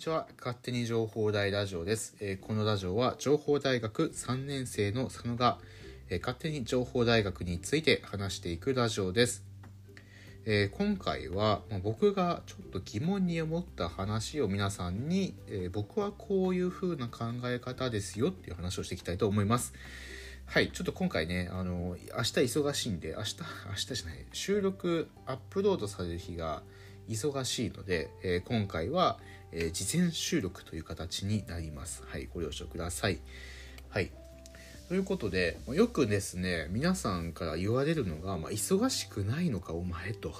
にちは。勝手に情報大ラジオです。このラジオは情報大学3年生の佐野が、勝手に情報大学について話していくラジオです。今回は、僕がちょっと疑問に思った話を皆さんに、僕はこういう風な考え方ですよっていう話をしていきたいと思います。はい、ちょっと今回ね、明日忙しいんで、明日じゃない、収録アップロードされる日が忙しいので、今回は、事前収録という形になります。はい、ご了承ください。はい。ということで、よくですね、皆さんから言われるのが、忙しくないのかお前と。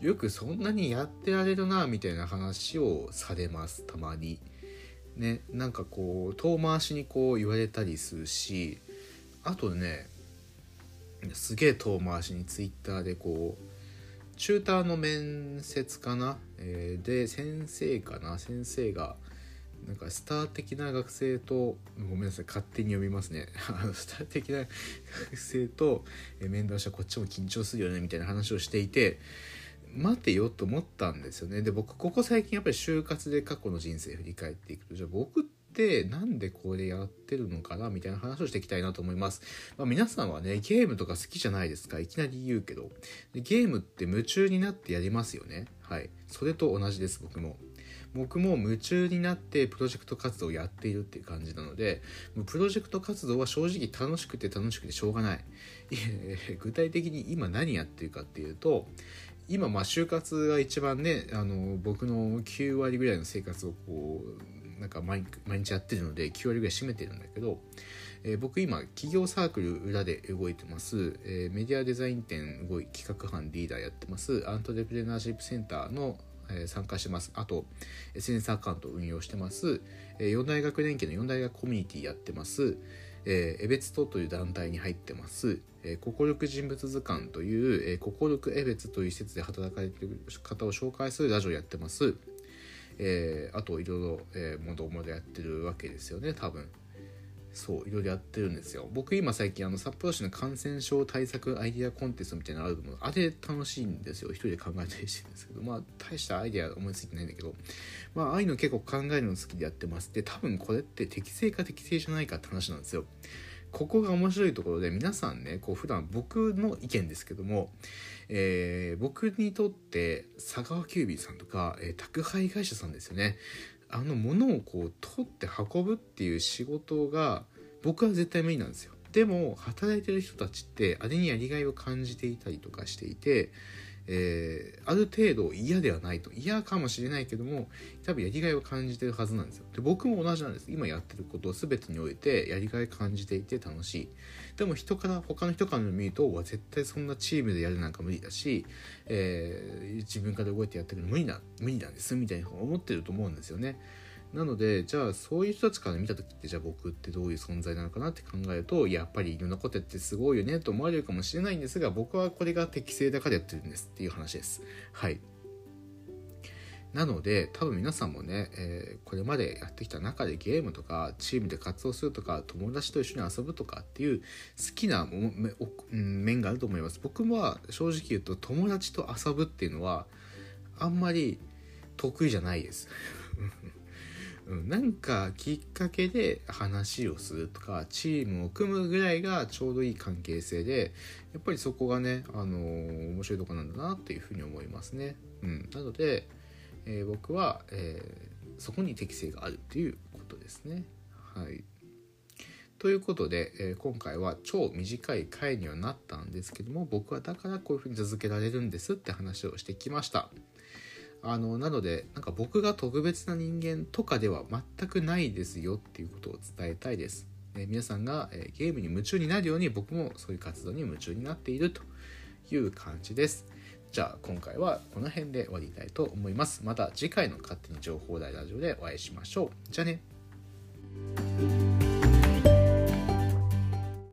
よくそんなにやってられるな、みたいな話をされます、たまに。ね、なんかこう遠回しにこう言われたりするし、あとね、すげえ遠回しにツイッターでこうチューターの面接かな、で先生がなんかスター的な学生と、ごめんなさい勝手に読みますねスター的な学生と面談したらこっちも緊張するよねみたいな話をしていて、待てよと思ったんですよね。で、僕ここ最近やっぱり就活で過去の人生振り返っていくと、じゃあ僕ってなんでこれやってるのかなみたいな話をしていきたいなと思います。皆さんはね、ゲームとか好きじゃないですか。いきなり言うけど、でゲームって夢中になってやりますよね。はい、それと同じです。僕も夢中になってプロジェクト活動をやっているっていう感じなので、もうプロジェクト活動は正直楽しくてしょうがない。具体的に今何やってるかっていうと、今就活が一番ね、僕の9割ぐらいの生活をこうなんか毎日やってるので9割ぐらい占めてるんだけど、僕今企業サークル裏で動いてます、メディアデザイン店動い企画班リーダーやってます、アントレプレナーシップセンターの参加してます。あと SNS アカウント運用してます。4大学連携の4大学コミュニティやってます。エベツトという団体に入ってます。心力人物図鑑という、心力エベツという施設で働かれている方を紹介するラジオやってます。あといろいろ、もろもろやってるわけですよね。多分そういろいろやってるんですよ。僕今最近札幌市の感染症対策アイデアコンテストみたいなのあるの、あれ楽しいんですよ。一人で考えたりしてるんですけど、大したアイデア思いついてないんだけど、ああいうの結構考えるの好きでやってます。で、多分これって適正か適正じゃないかって話なんですよ。ここが面白いところで、皆さんね、こう普段僕の意見ですけども、僕にとって佐川急便さんとか、宅配会社さんですよね。物をこう取って運ぶっていう仕事が僕は絶対無理なんですよ。でも働いてる人たちってあれにやりがいを感じていたりとかしていて、ある程度嫌ではないと、嫌かもしれないけども多分やりがいを感じてるはずなんですよ。で、僕も同じなんです。今やってること全てにおいてやりがい感じていて楽しい。でも他の人から見ると絶対そんなチームでやるなんか無理だし、自分から動いてやってるの無理なんですみたいな思ってると思うんですよね。なので、じゃあそういう人たちから見た時って、じゃあ僕ってどういう存在なのかなって考えると、やっぱりいろんなことやってすごいよねと思われるかもしれないんですが、僕はこれが適正だからやってるんですっていう話です。はい。なので多分皆さんもね、これまでやってきた中でゲームとかチームで活動するとか友達と一緒に遊ぶとかっていう好きな面があると思います。僕は正直言うと友達と遊ぶっていうのはあんまり得意じゃないですなんかきっかけで話をするとかチームを組むぐらいがちょうどいい関係性で、やっぱりそこがね、面白いとこなんだなっていうふうに思いますね。なので、僕は、そこに適性があるっていうことですね。はい。ということで、今回は超短い回にはなったんですけども、僕はだからこういうふうに続けられるんですって話をしてきました。なのでなんか僕が特別な人間とかでは全くないですよっていうことを伝えたいです。皆さんが、ゲームに夢中になるように僕もそういう活動に夢中になっているという感じです。じゃあ今回はこの辺で終わりたいと思います。また次回の勝手に情報大ラジオでお会いしましょう。じゃあね。